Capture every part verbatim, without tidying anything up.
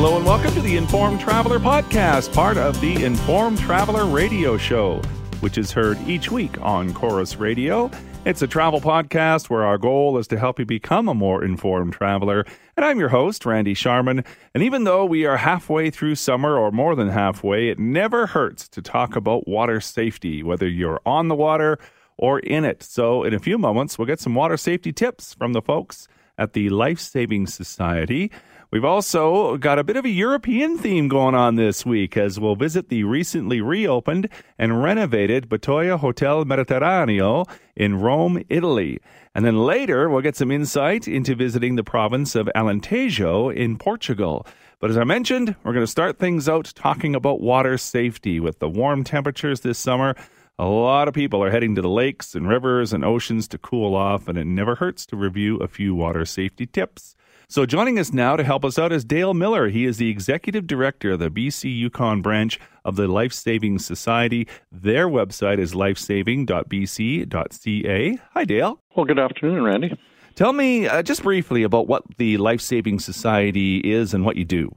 Hello and welcome to the Informed Traveler Podcast, part of the Informed Traveler Radio Show, which is heard each week on Corus Radio. It's a travel podcast where our goal is to help you become a more informed traveler. And I'm your host, Randy Sharman. And even though we are halfway through summer or more than halfway, it never hurts to talk about water safety, whether you're on the water or in it. So in a few moments, we'll get some water safety tips from the folks at the Life Saving Society. We've also got a bit of a European theme going on this week as we'll visit the recently reopened and renovated Bettoja Hotel Mediterraneo in Rome, Italy. And then later, we'll get some insight into visiting the province of Alentejo in Portugal. But as I mentioned, we're going to start things out talking about water safety. With the warm temperatures this summer, a lot of people are heading to the lakes and rivers and oceans to cool off, and it never hurts to review a few water safety tips. So joining us now to help us out is Dale Miller. He is the Executive Director of the B C Yukon branch of the Life Saving Society. Their website is lifesaving dot b c dot c a. Hi, Dale. Well, good afternoon, Randy. Tell me uh, just briefly about what the Life Saving Society is and what you do.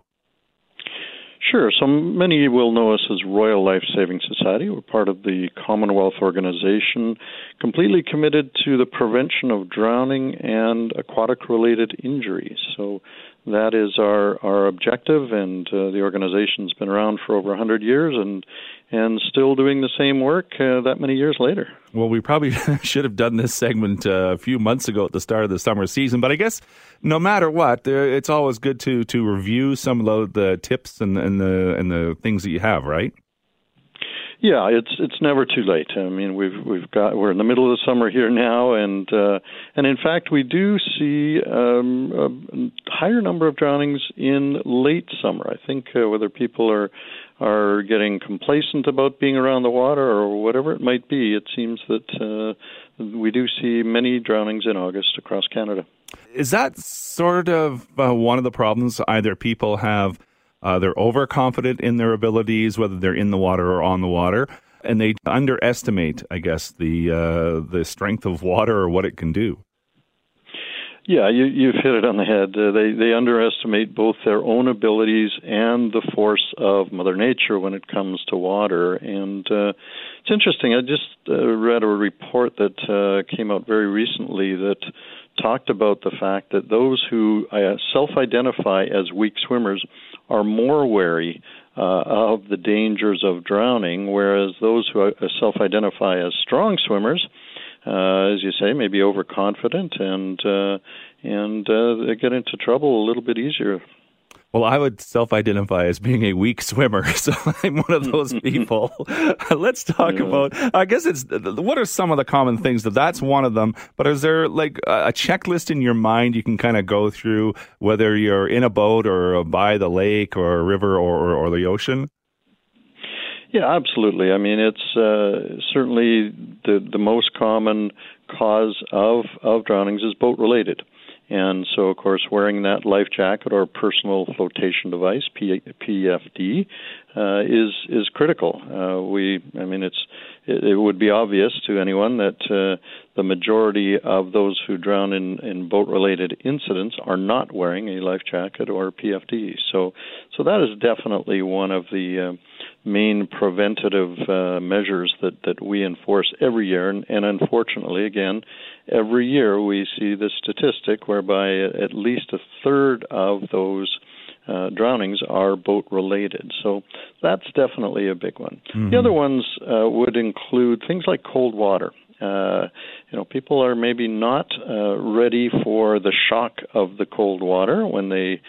Sure. So many will know us as Royal Life Saving Society. We're part of the Commonwealth organization, completely committed to the prevention of drowning and aquatic-related injuries. So that is our, our objective, and uh, the organization's been around for over one hundred years and and still doing the same work uh, that many years later. Well, we probably should have done this segment uh, a few months ago at the start of the summer season, but I guess no matter what, there, it's always good to to review some of the, the tips and, and the and the things that you have, right? Yeah, it's it's never too late. I mean, we've we've got we're in the middle of the summer here now, and uh, and in fact, we do see um, a higher number of drownings in late summer. I think uh, whether people are are getting complacent about being around the water or whatever it might be, it seems that uh, we do see many drownings in August across Canada. Is that sort of uh, one of the problems? Either people have. Uh, they're overconfident in their abilities, whether they're in the water or on the water, and they underestimate, I guess, the uh, the strength of water or what it can do. Yeah, you, you've hit it on the head. Uh, they, they underestimate both their own abilities and the force of Mother Nature when it comes to water. And uh, it's interesting. I just uh, read a report that uh, came out very recently that talked about the fact that those who uh, self-identify as weak swimmers are more wary uh, of the dangers of drowning, whereas those who self-identify as strong swimmers, uh, as you say, may be overconfident and uh, and uh, they get into trouble a little bit easier. Well, I would self-identify as being a weak swimmer, so I'm one of those people. Let's talk yeah. about, I guess it's, what are some of the common things? That That's one of them, but is there like a checklist in your mind you can kind of go through, whether you're in a boat or by the lake or a river or, or, or the ocean? Yeah, absolutely. I mean, it's uh, certainly the, the most common cause of, of drownings is boat-related. And so, of course, wearing that life jacket or personal flotation device, P F D, uh, is is critical. Uh, we, I mean, it's it, it would be obvious to anyone that uh, the majority of those who drown in, in boat-related incidents are not wearing a life jacket or P F D. So, so that is definitely one of the uh, main preventative uh, measures that, that we enforce every year. And, and unfortunately, again, every year we see the statistic whereby at least a third of those uh, drownings are boat-related. So that's definitely a big one. Mm-hmm. The other ones uh, would include things like cold water. Uh, you know, people are maybe not uh, ready for the shock of the cold water when they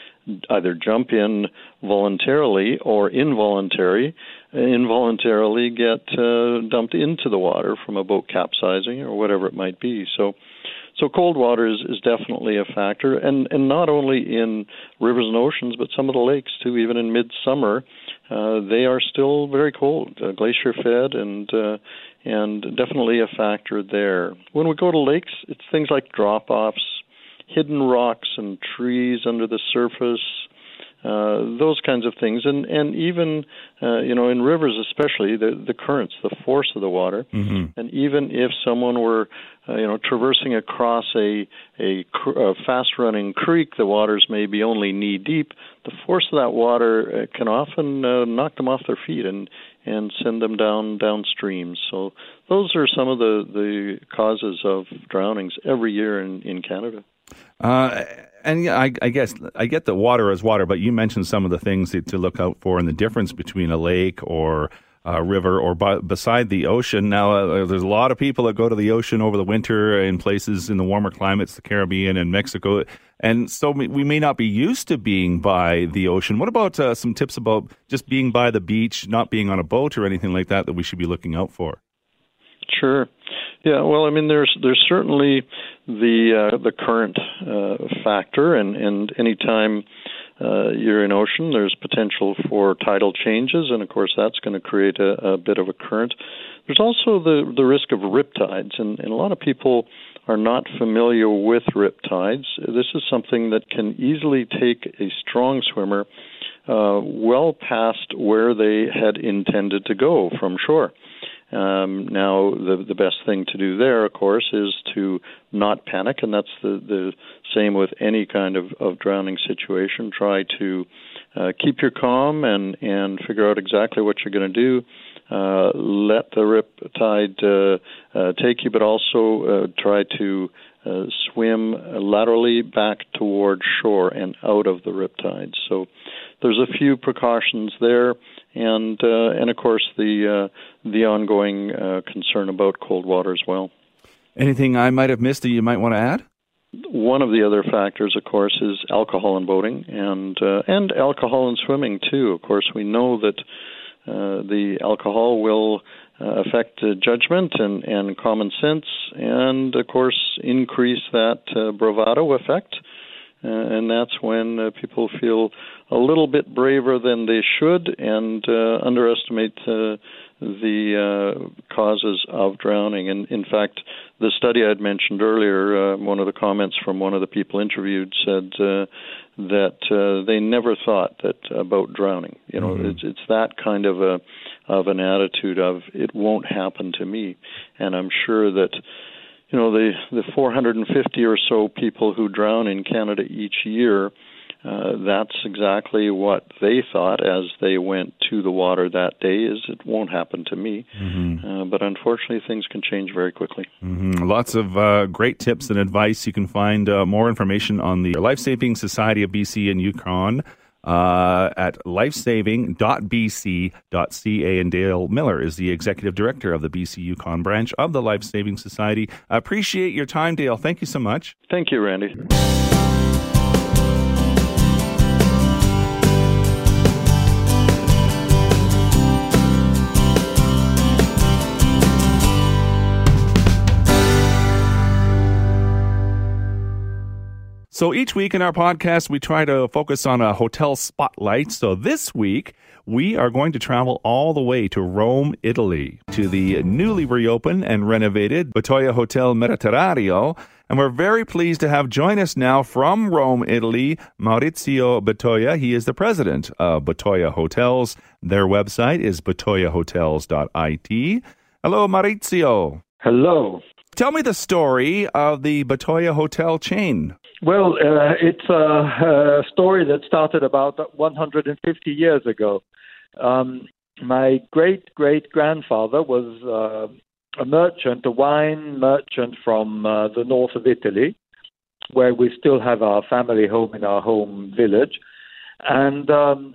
either jump in voluntarily or involuntarily, involuntarily get uh, dumped into the water from a boat capsizing or whatever it might be. So, so cold water is, is definitely a factor, and, and not only in rivers and oceans, but some of the lakes too. Even in midsummer, uh, they are still very cold, uh, glacier-fed, and uh, and definitely a factor there. When we go to lakes, it's things like drop-offs, hidden rocks and trees under the surface, uh, those kinds of things. And, and even, uh, you know, in rivers especially, the, the currents, the force of the water. Mm-hmm. And even if someone were, uh, you know, traversing across a, a, cr- a fast-running creek, the waters may be only knee-deep, the force of that water can often uh, knock them off their feet and and send them down downstream. So those are some of the, the causes of drownings every year in, in Canada. Uh, and yeah, I, I guess I get that water is water, but you mentioned some of the things that, to look out for and the difference between a lake or a river or by, beside the ocean. Now, uh, there's a lot of people that go to the ocean over the winter in places in the warmer climates, the Caribbean and Mexico. And so we may not be used to being by the ocean. What about uh, some tips about just being by the beach, not being on a boat or anything like that that we should be looking out for? Sure. Yeah, well, I mean, there's there's certainly the uh, the current uh, factor, and, and any time uh, you're in ocean, there's potential for tidal changes, and of course that's going to create a, a bit of a current. There's also the, the risk of riptides, and, and a lot of people are not familiar with riptides. This is something that can easily take a strong swimmer uh, well past where they had intended to go from shore. Um, now, the, the best thing to do there, of course, is to not panic, and that's the, the same with any kind of, of drowning situation. Try to uh, keep your calm and, and figure out exactly what you're going to do. Uh, let the riptide uh, uh, take you, but also uh, try to uh, swim laterally back toward shore and out of the riptide. So there's a few precautions there, and uh, and of course the uh, the ongoing uh, concern about cold water as well. Anything I might have missed that you might want to add? One of the other factors, of course, is alcohol in boating, and uh, and alcohol in swimming too. Of course, we know that Uh, the alcohol will uh, affect uh, judgment and, and common sense, and of course increase that uh, bravado effect, uh, and that's when uh, people feel a little bit braver than they should and uh, underestimate uh, the uh, causes of drowning. And in fact, the study I'd mentioned earlier, uh, one of the comments from one of the people interviewed said uh, that uh, they never thought that about drowning. You know, mm-hmm. it's, it's that kind of a of an attitude of it won't happen to me. And I'm sure that, you know, the the four hundred fifty or so people who drown in Canada each year, Uh, that's exactly what they thought as they went to the water that day, is it won't happen to me. Mm-hmm. Uh, but unfortunately, things can change very quickly. Mm-hmm. Lots of uh, great tips and advice. You can find uh, more information on the Life Saving Society of B C and Yukon uh, at lifesaving dot b c dot c a. And Dale Miller is the Executive Director of the B C Yukon branch of the Life Saving Society. I appreciate your time, Dale. Thank you so much. Thank you, Randy. So each week in our podcast, we try to focus on a hotel spotlight. So this week, we are going to travel all the way to Rome, Italy, to the newly reopened and renovated Bettoja Hotel Mediterraneo. And we're very pleased to have join us now from Rome, Italy, Maurizio Bettoja. He is the president of Bettoja Hotels. Their website is bettoja hotels dot i t. Hello, Maurizio. Hello. Tell me the story of the Bettoja Hotel chain. Well, uh, it's a, a story that started about one hundred fifty years ago. Um, my great-great-grandfather was uh, a merchant, a wine merchant from uh, the north of Italy, where we still have our family home in our home village. And um,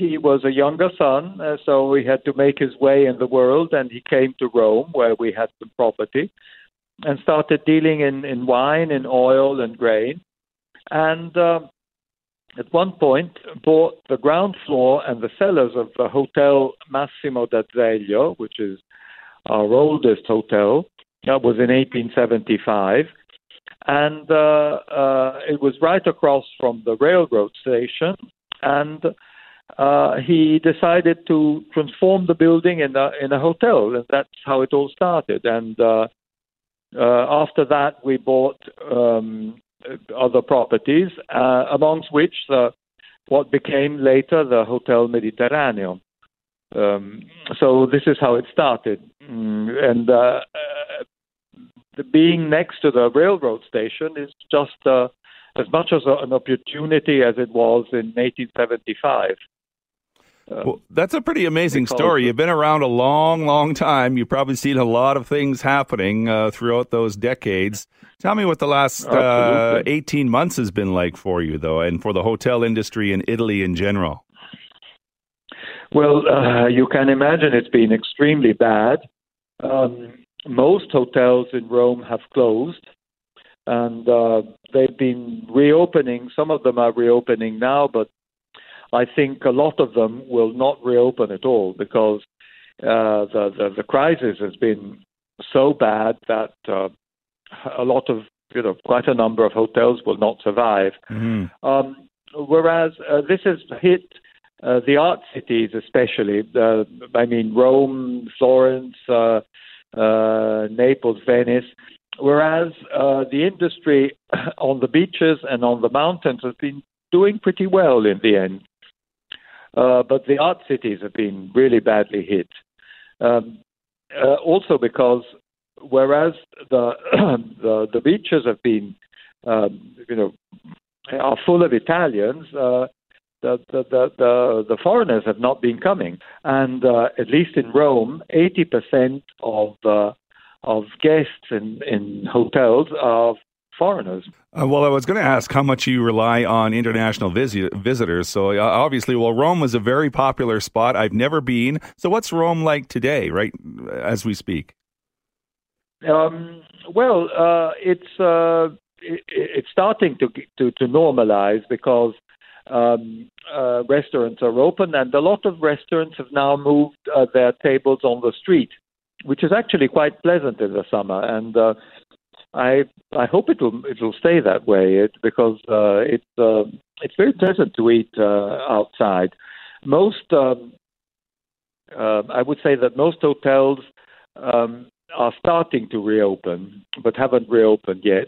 he was a younger son, uh, so he had to make his way in the world, and he came to Rome, where we had some property, and started dealing in, in wine, in oil, and grain. And uh, at one point, bought the ground floor and the cellars of the Hotel Massimo d'Azeglio, which is our oldest hotel. That was in eighteen seventy-five. And uh, uh, it was right across from the railroad station. And uh, he decided to transform the building in a, in a hotel. And that's how it all started. And Uh, Uh, after that, we bought um, other properties, uh, amongst which the what became later the Hotel Mediterraneo. Um, so this is how it started. And uh, uh, being next to the railroad station is just uh, as much as a, an opportunity as it was in eighteen seventy-five. Uh, well, that's a pretty amazing story. You've been around a long, long time. You've probably seen a lot of things happening uh, throughout those decades. Tell me what the last uh, eighteen months has been like for you, though, and for the hotel industry in Italy in general. Well, uh, you can imagine it's been extremely bad. Um, most hotels in Rome have closed, and uh, they've been reopening. Some of them are reopening now, but I think a lot of them will not reopen at all because uh, the, the, the crisis has been so bad that uh, a lot of, you know, quite a number of hotels will not survive. Mm-hmm. Um, whereas uh, this has hit uh, the art cities especially. Uh, I mean, Rome, Florence, uh, uh, Naples, Venice. Whereas uh, the industry on the beaches and on the mountains has been doing pretty well in the end. Uh, but the art cities have been really badly hit. Um, uh, also because whereas the the, the beaches have been, um, you know, are full of Italians, uh, the, the, the, the, the foreigners have not been coming. And uh, at least in Rome, eighty percent of uh, of guests in, in hotels are foreigners. Uh, well, I was going to ask how much you rely on international visi- visitors. So uh, obviously, well, Rome was a very popular spot. I've never been. So what's Rome like today, right, as we speak? Um, well, uh, it's uh, it, it's starting to, to, to normalize because um, uh, restaurants are open, and a lot of restaurants have now moved uh, their tables on the street, which is actually quite pleasant in the summer. And uh, I I hope it will it will stay that way it, because uh, it's uh, it's very pleasant to eat uh, outside. Most um, uh, I would say that most hotels um, are starting to reopen, but haven't reopened yet.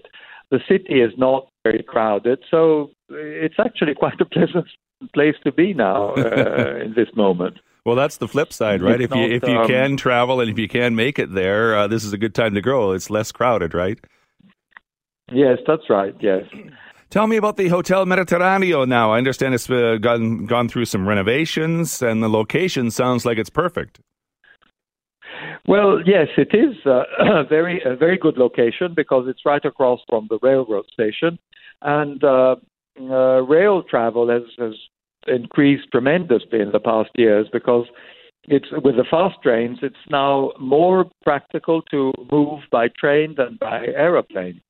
The city is not very crowded, so it's actually quite a pleasant place to be now uh, in this moment. Well, that's the flip side, right? It's if not, you if you um, can travel and if you can make it there, uh, this is a good time to go. It's less crowded, right? Yes, that's right, yes. Tell me about the Hotel Mediterraneo now. I understand it's uh, gone, gone through some renovations, and the location sounds like it's perfect. Well, yes, it is uh, a, very, a very good location because it's right across from the railroad station, and uh, uh, rail travel has, has increased tremendously in the past years because it's with the fast trains, it's now more practical to move by train than by aeroplane.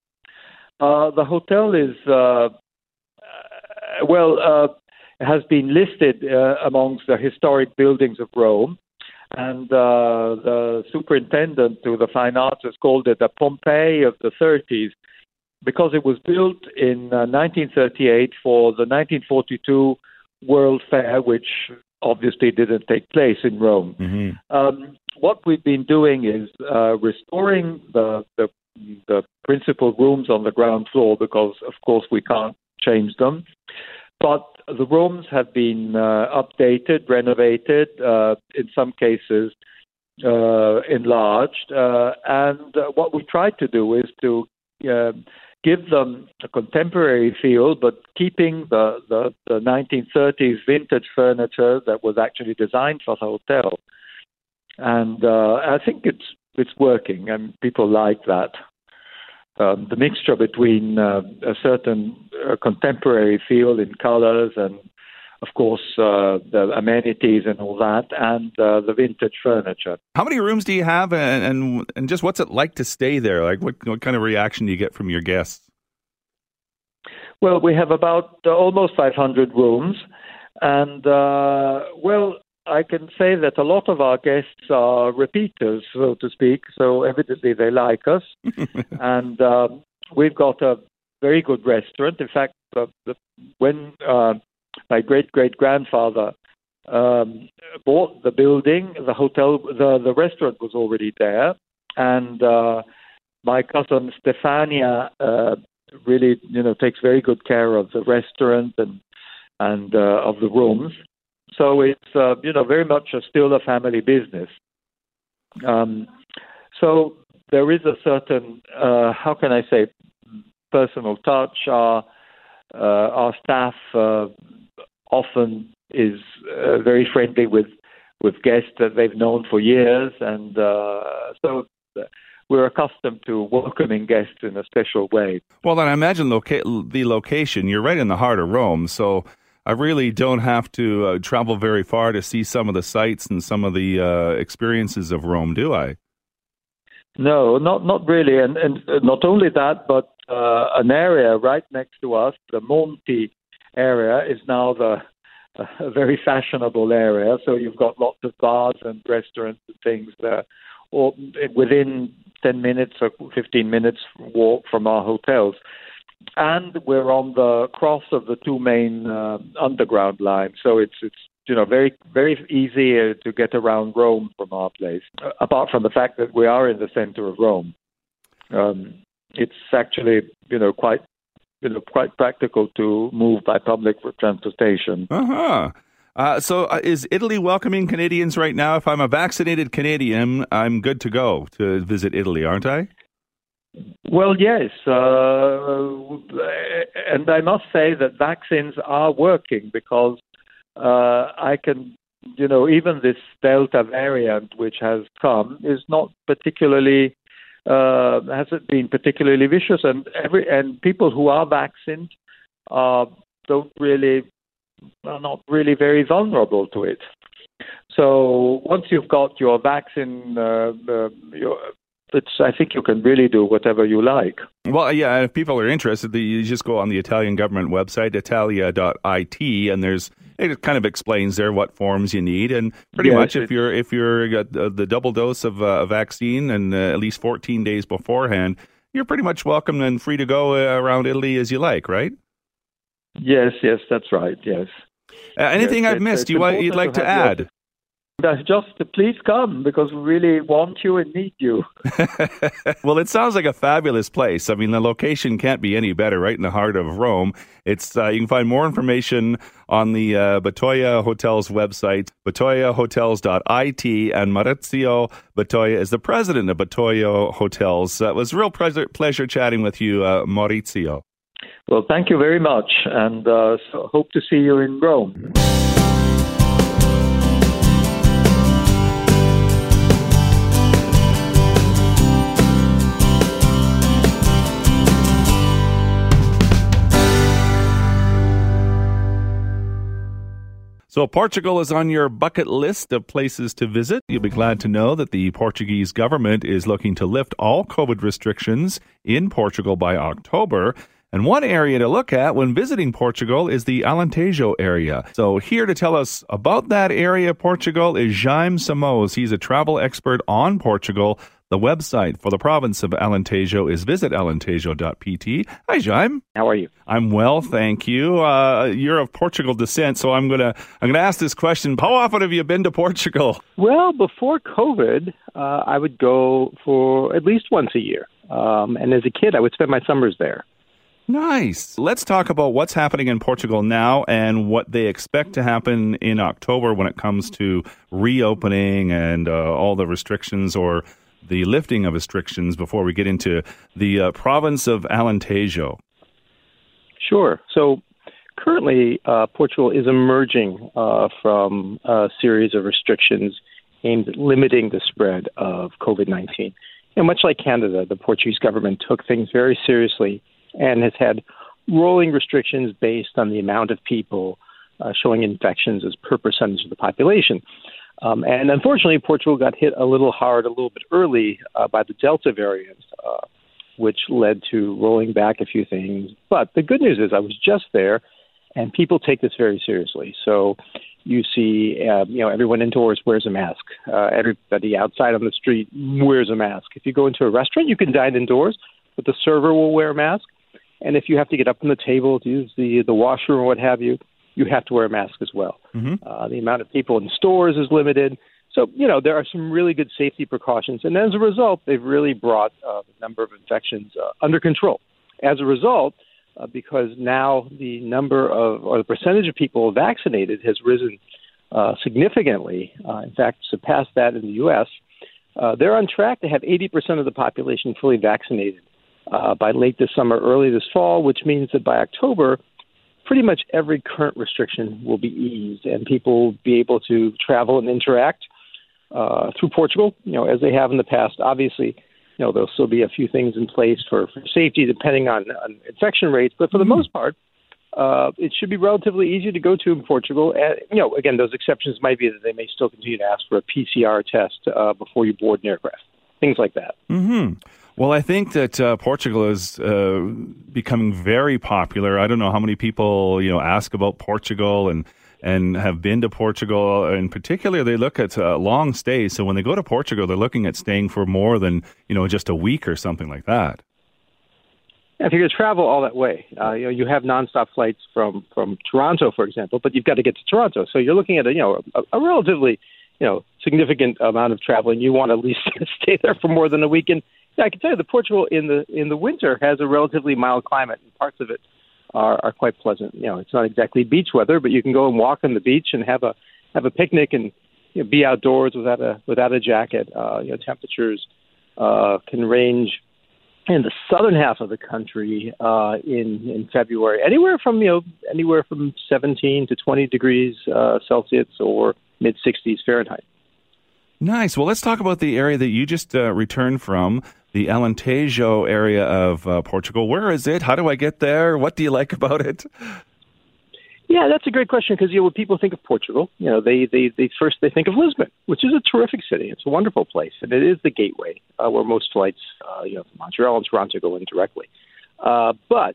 Uh, the hotel is, uh, well, uh, has been listed uh, amongst the historic buildings of Rome, and uh, the superintendent to the fine arts has called it a Pompeii of the thirties because it was built in uh, nineteen thirty-eight for the nineteen forty-two World Fair, which obviously didn't take place in Rome. Mm-hmm. Um, what we've been doing is uh, restoring the, the the principal rooms on the ground floor because, of course, we can't change them. But the rooms have been uh, updated, renovated, uh, in some cases uh, enlarged. Uh, and uh, what we tried to do is to uh, give them a contemporary feel, but keeping the, the, the nineteen thirties vintage furniture that was actually designed for the hotel. And uh, I think it's it's working, and people like that. Um, the mixture between uh, a certain uh, contemporary feel in colors and, of course, uh, the amenities and all that, and uh, the vintage furniture. How many rooms do you have, and, and and just what's it like to stay there? Like, what what kind of reaction do you get from your guests? Well, we have about uh, almost five hundred rooms, and uh, well, I can say that a lot of our guests are repeaters, so to speak. So evidently, they like us, and uh, we've got a very good restaurant. In fact, uh, the, when uh, my great-great-grandfather um, bought the building, the hotel, the, the restaurant was already there. And uh, my cousin Stefania uh, really, you know, takes very good care of the restaurant and and uh, of the rooms. So it's, uh, you know, very much a, still a family business. Um, so there is a certain, uh, how can I say, personal touch. Our, uh, our staff uh, often is uh, very friendly with, with guests that they've known for years. And uh, so we're accustomed to welcoming guests in a special way. Well, then I imagine loca- the location. You're right in the heart of Rome, so I really don't have to uh, travel very far to see some of the sights and some of the uh, experiences of Rome, do I? No, not not really. And, and not only that, but uh, an area right next to us, the Monti area, is now the a very fashionable area. So you've got lots of bars and restaurants and things there, or within ten minutes or fifteen minutes walk from our hotels. And we're on the cross of the two main uh, underground lines, so it's it's you know very very easy to get around Rome from our place. Apart from the fact that we are in the center of Rome, um, it's actually you know quite you know quite practical to move by public transportation. Uh-huh. Uh So uh, is Italy welcoming Canadians right now? If I'm a vaccinated Canadian, I'm good to go to visit Italy, aren't I? Well, yes, uh, and I must say that vaccines are working because uh, I can, you know, even this Delta variant which has come is not particularly, uh, hasn't been particularly vicious, and every and people who are vaccinated are don't really are not really very vulnerable to it. So once you've got your vaccine, uh, uh, your It's, I think you can really do whatever you like. Well, yeah, if people are interested, you just go on the Italian government website, italia dot I T, and there's it kind of explains there what forms you need. And pretty yes, much if you're if you're got uh, the double dose of uh, a vaccine and uh, at least fourteen days beforehand, you're pretty much welcome and free to go uh, around Italy as you like, right? Yes, yes, that's right, yes. Uh, anything yes, I've missed you, you'd like to, to add? Yes. Just please come because we really want you and need you. Well, it sounds like a fabulous place. I mean, the location can't be any better, right in the heart of Rome. It's uh, you can find more information on the uh, Bettoja Hotels website, bettoja hotels dot I T, and Maurizio Bettoja is the president of Bettoja Hotels. Uh, it was a real pleasure, pleasure chatting with you, uh, Maurizio. Well, thank you very much, and uh, so hope to see you in Rome. So Portugal is on your bucket list of places to visit. You'll be glad to know that the Portuguese government is looking to lift all COVID restrictions in Portugal by October. And one area to look at when visiting Portugal is the Alentejo area. So here to tell us about that area of Portugal is Jaime Samos. He's a travel expert on Portugal. The website for the province of Alentejo is visit alentejo dot P T. Hi, Jaime. How are you? I'm well, thank you. Uh, you're of Portugal descent, so I'm gonna I'm gonna ask this question. How often have you been to Portugal? Well, before COVID, uh, I would go for at least once a year, um, and as a kid, I would spend my summers there. Nice. Let's talk about what's happening in Portugal now and what they expect to happen in October when it comes to reopening and uh, all the restrictions or the lifting of restrictions before we get into the uh, province of Alentejo. Sure. So currently, uh, Portugal is emerging uh, from a series of restrictions aimed at limiting the spread of COVID nineteen. And much like Canada, the Portuguese government took things very seriously and has had rolling restrictions based on the amount of people uh, showing infections as per percentage of the population. Um, and unfortunately, Portugal got hit a little hard, a little bit early uh, by the Delta variant, uh, which led to rolling back a few things. But the good news is I was just there, and people take this very seriously. So you see, uh, you know, everyone indoors wears a mask. Uh, everybody outside on the street wears a mask. If you go into a restaurant, you can dine indoors, but the server will wear a mask. And if you have to get up from the table to use the, the washroom or what have you, you have to wear a mask as well. Mm-hmm. Uh, the amount of people in stores is limited. So, you know, there are some really good safety precautions. And as a result, they've really brought uh, the number of infections uh, under control. As a result, uh, because now the number of, or the percentage of people vaccinated has risen uh, significantly, uh, in fact, surpassed that in the U S. Uh, they're on track to have eighty percent of the population fully vaccinated uh, by late this summer, early this fall, which means that by October, pretty much every current restriction will be eased and people will be able to travel and interact uh, through Portugal, you know, as they have in the past. Obviously, you know, there'll still be a few things in place for, for safety, depending on, on infection rates. But for the most part, uh, it should be relatively easy to go to in Portugal. And, you know, again, those exceptions might be that they may still continue to ask for a P C R test uh, before you board an aircraft, things like that. Mm-hmm. Well, I think that uh, Portugal is uh, becoming very popular. I don't know how many people, you know, ask about Portugal and and have been to Portugal. In particular, they look at uh, long stays. So when they go to Portugal, they're looking at staying for more than, you know, just a week or something like that. Yeah, if you're going to travel all that way, uh, you know, you have nonstop flights from, from Toronto, for example, but you've got to get to Toronto. So you're looking at, a, you know, a, a relatively, you know, significant amount of traveling. You want to at least stay there for more than a week. And yeah, I can tell you that Portugal in the in the winter has a relatively mild climate, and parts of it Are, are quite pleasant. You know, it's not exactly beach weather, but you can go and walk on the beach and have a have a picnic and, you know, be outdoors without a without a jacket. Uh, you know, temperatures uh, can range in the southern half of the country uh, in in February anywhere from you know anywhere from seventeen to twenty degrees uh, Celsius or mid sixties Fahrenheit. Nice. Well, let's talk about the area that you just uh, returned from. The Alentejo area of uh, Portugal. Where is it? How do I get there? What do you like about it? Yeah, that's a great question because, you know, when people think of Portugal, you know, they, they, they first they think of Lisbon, which is a terrific city. It's a wonderful place, and it is the gateway uh, where most flights, uh, you know, from Montreal and Toronto go in directly. Uh, but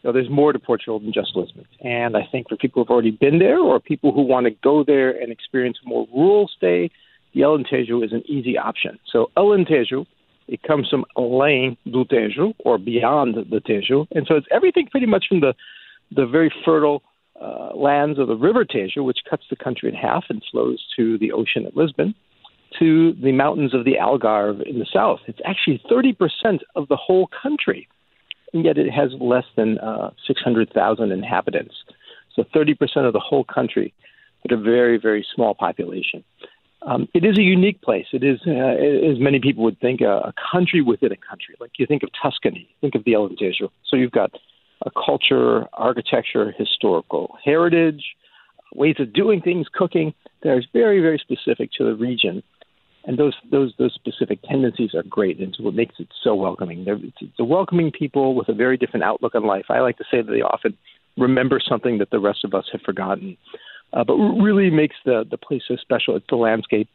you know, there's more to Portugal than just Lisbon, and I think for people who've already been there or people who want to go there and experience a more rural stay, the Alentejo is an easy option. So Alentejo. It comes from Além do Tejo, or beyond the Tejo. And so it's everything pretty much from the, the very fertile uh, lands of the River Tejo, which cuts the country in half and flows to the ocean at Lisbon, to the mountains of the Algarve in the south. It's actually thirty percent of the whole country, and yet it has less than uh, six hundred thousand inhabitants. So thirty percent of the whole country, but a very, very small population. Um, it is a unique place. It is, uh, as many people would think, a, a country within a country. Like you think of Tuscany, think of the Alentejo. So you've got a culture, architecture, historical heritage, ways of doing things, cooking. They're very, very specific to the region. And those those those specific tendencies are great. And it's what makes it so welcoming. They're, it's, it's a welcoming people with a very different outlook on life. I like to say that they often remember something that the rest of us have forgotten. Uh, but really makes the, the place so special. It's the landscape.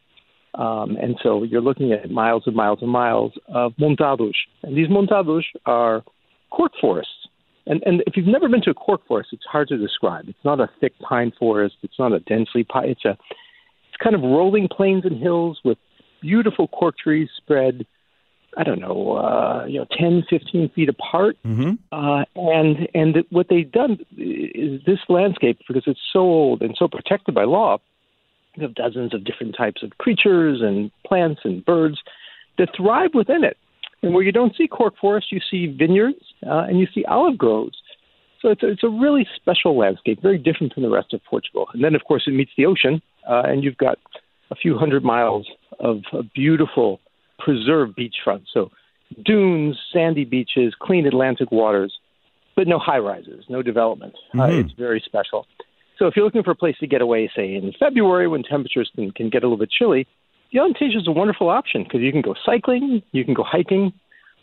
Um, and so you're looking at miles and miles and miles of montados. And these montados are cork forests. And and if you've never been to a cork forest, it's hard to describe. It's not a thick pine forest. It's not a densely pine. It's, a, it's kind of rolling plains and hills with beautiful cork trees spread, I don't know, uh, you know, ten, fifteen feet apart. Mm-hmm. Uh, and and what they've done is this landscape, because it's so old and so protected by law, you have dozens of different types of creatures and plants and birds that thrive within it. And where you don't see cork forests, you see vineyards uh, and you see olive groves. So it's a, it's a really special landscape, very different from the rest of Portugal. And then, of course, it meets the ocean, uh, and you've got a few hundred miles of beautiful preserve beachfront, so dunes, sandy beaches, clean Atlantic waters, but no high-rises, no development. Mm-hmm. Uh, it's very special. So if you're looking for a place to get away, say, in February when temperatures can, can get a little bit chilly, the Alentejo is a wonderful option because you can go cycling, you can go hiking,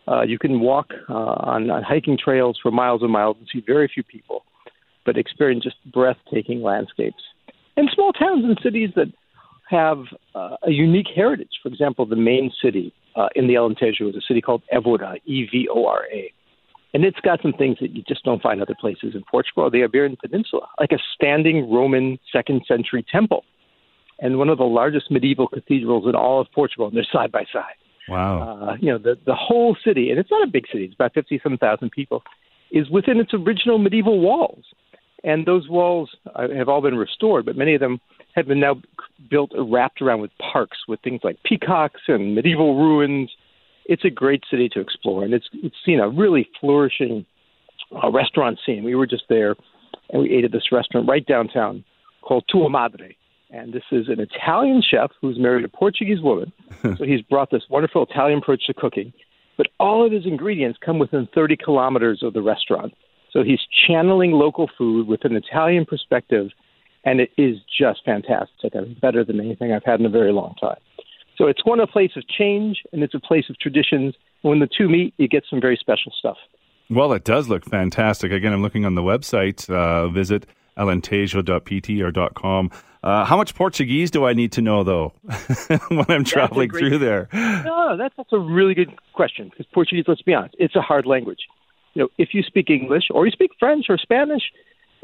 uh, you can walk uh, on, on hiking trails for miles and miles and see very few people, but experience just breathtaking landscapes. And small towns and cities that have uh, a unique heritage. For example, the main city uh, in the Alentejo is a city called Evora, E V O R A. And it's got some things that you just don't find other places in Portugal, the Iberian Peninsula, like a standing Roman second century temple and one of the largest medieval cathedrals in all of Portugal, and they're side by side. Wow. Uh, you know, the, the whole city, and it's not a big city, it's about fifty-seven thousand people, is within its original medieval walls. And those walls uh, have all been restored, but many of them have been now built, wrapped around with parks, with things like peacocks and medieval ruins. It's a great city to explore, and it's it's seen a really flourishing uh, restaurant scene. We were just there, and we ate at this restaurant right downtown called Tua Madre. And this is an Italian chef who's married a Portuguese woman. So he's brought this wonderful Italian approach to cooking. But all of his ingredients come within thirty kilometers of the restaurant. So he's channeling local food with an Italian perspective, and it is just fantastic. I mean, better than anything I've had in a very long time. So it's one a place of change, and it's a place of traditions. When the two meet, you get some very special stuff. Well, it does look fantastic. Again, I'm looking on the website. Uh, visit alentejo dot p t or .com. Uh, how much Portuguese do I need to know, though, when I'm traveling great, through there? No, that's, that's a really good question, because Portuguese, let's be honest, it's a hard language. You know, if you speak English or you speak French or Spanish,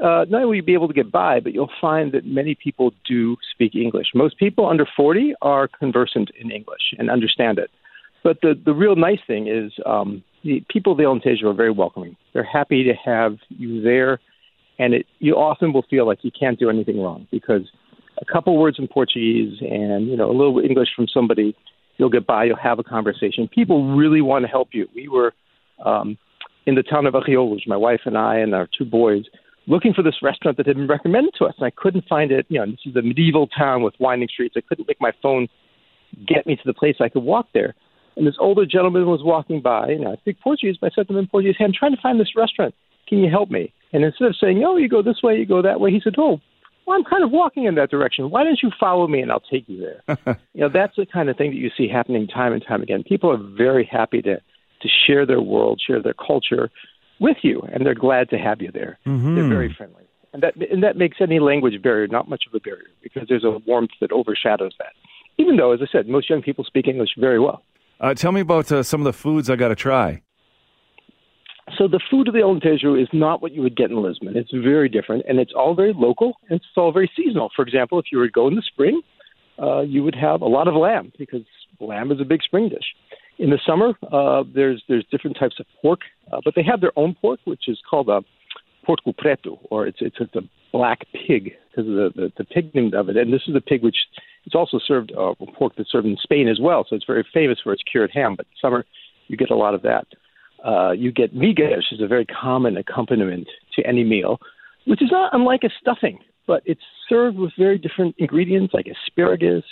uh, not only will you be able to get by, but you'll find that many people do speak English. Most people under forty are conversant in English and understand it. But the, the real nice thing is um, the people of the Alentejo are very welcoming. They're happy to have you there, and it, you often will feel like you can't do anything wrong, because a couple words in Portuguese and, you know, a little English from somebody, you'll get by, you'll have a conversation. People really want to help you. We were um, in the town of Arraiolos, my wife and I and our two boys, looking for this restaurant that had been recommended to us, and I couldn't find it. You know, this is a medieval town with winding streets. I couldn't make my phone get me to the place I could walk there. And this older gentleman was walking by, and I speak Portuguese, but I said to him in Portuguese, hey, I'm trying to find this restaurant. Can you help me? And instead of saying, oh, you go this way, you go that way, he said, oh, well, I'm kind of walking in that direction. Why don't you follow me and I'll take you there? You know, that's the kind of thing that you see happening time and time again. People are very happy to, to share their world, share their culture with you, and they're glad to have you there. Mm-hmm. They're very friendly. And that, and that makes any language barrier not much of a barrier, because there's a warmth that overshadows that. Even though, as I said, most young people speak English very well. Uh, tell me about uh, some of the foods I got to try. So the food of the Alentejo is not what you would get in Lisbon. It's very different, and it's all very local, and it's all very seasonal. For example, if you were to go in the spring, uh, you would have a lot of lamb, because lamb is a big spring dish. In the summer, uh, there's there's different types of pork, uh, but they have their own pork, which is called a porco preto, or it's it's, it's a black pig, because of the, the, the pig name of it. And this is a pig which... It's also served, uh, pork that's served in Spain as well, so it's very famous for its cured ham, but in summer you get a lot of that. Uh, you get migas, which is a very common accompaniment to any meal, which is not unlike a stuffing, but it's served with very different ingredients like asparagus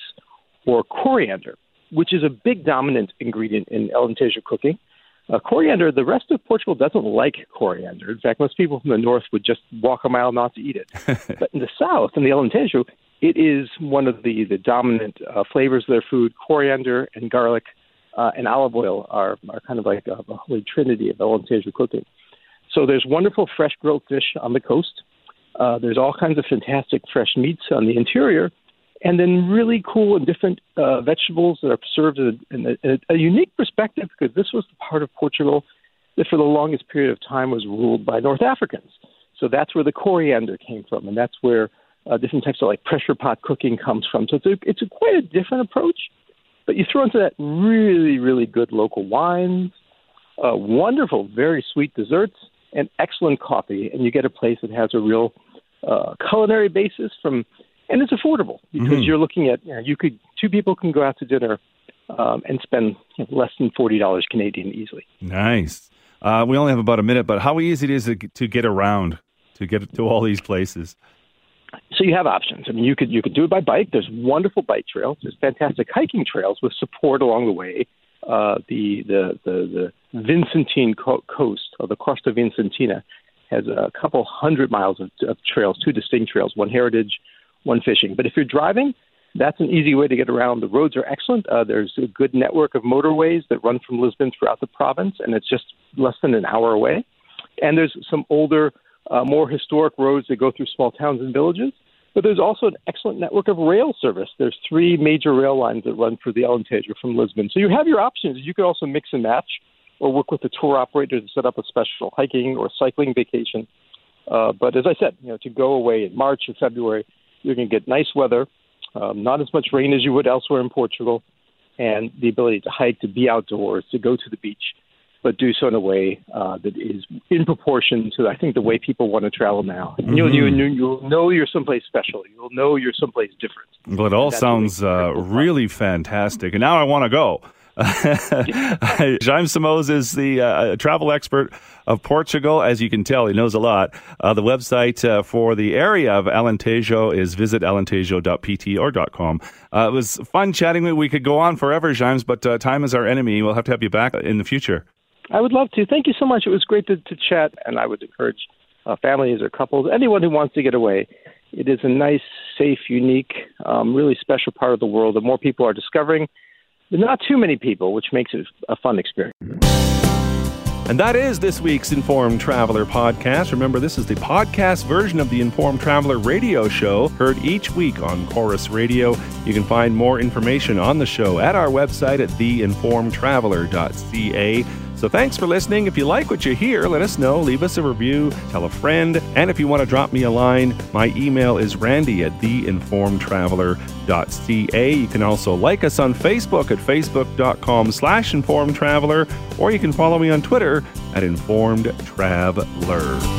or coriander, which is a big dominant ingredient in Alentejo cooking. Uh, coriander, the rest of Portugal doesn't like coriander. In fact, most people from the north would just walk a mile not to eat it. But in the south, in the Alentejo, it is one of the, the dominant uh, flavors of their food. Coriander and garlic uh, and olive oil are, are kind of like a, a holy trinity of Alentejo cooking. So there's wonderful fresh grilled fish on the coast. Uh, there's all kinds of fantastic fresh meats on the interior. And then really cool and different uh, vegetables that are served in, a, in a, a unique perspective, because this was the part of Portugal that for the longest period of time was ruled by North Africans. So that's where the coriander came from, and that's where Uh, different types of like pressure pot cooking comes from. So it's, a, it's a quite a different approach, but you throw into that really, really good local wines, uh, wonderful, very sweet desserts, and excellent coffee. And you get a place that has a real uh, culinary basis from, and it's affordable, because mm-hmm. you're looking at, you know, you could, two people can go out to dinner um, and spend you know, less than forty dollars Canadian easily. Nice. Uh, we only have about a minute, but how easy it is to get around, to get to all these places? So you have options. I mean, you could you could do it by bike. There's wonderful bike trails. There's fantastic hiking trails with support along the way. Uh, the, the the the Vincentine Coast, or the Costa Vincentina, has a couple hundred miles of, of trails, two distinct trails, one heritage, one fishing. But if you're driving, that's an easy way to get around. The roads are excellent. Uh, there's a good network of motorways that run from Lisbon throughout the province, and it's just less than an hour away. And there's some older Uh, more historic roads that go through small towns and villages. But there's also an excellent network of rail service. There's three major rail lines that run through the Alentejo from Lisbon. So you have your options. You could also mix and match or work with the tour operator to set up a special hiking or cycling vacation. Uh, but as I said, you know, to go away in March or February, you're going to get nice weather, um, not as much rain as you would elsewhere in Portugal, and the ability to hike, to be outdoors, to go to the beach, but do so in a way uh, that is in proportion to, I think, the way people want to travel now. And you'll, mm-hmm. you, you'll know you're someplace special. You'll know you're someplace different. Well, it all sounds uh, really fantastic. And now I want to go. Jaime Samos is the uh, travel expert of Portugal. As you can tell, he knows a lot. Uh, the website uh, for the area of Alentejo is visit alentejo dot p t or .com. Uh, it was fun chatting. We could go on forever, Jaime, but uh, time is our enemy. We'll have to have you back in the future. I would love to. Thank you so much. It was great to, to chat, and I would encourage uh, families or couples, anyone who wants to get away. It is a nice, safe, unique, um, really special part of the world that more people are discovering. But not too many people, which makes it a fun experience. And that is this week's Informed Traveler Podcast. Remember, this is the podcast version of the Informed Traveler Radio Show, heard each week on Corus Radio. You can find more information on the show at our website at the informed traveler dot c a. So thanks for listening. If you like what you hear, let us know. Leave us a review. Tell a friend. And if you want to drop me a line, my email is randy at the informed traveler dot c a. You can also like us on Facebook at facebook dot com slash informed traveler, or you can follow me on Twitter at informed traveler.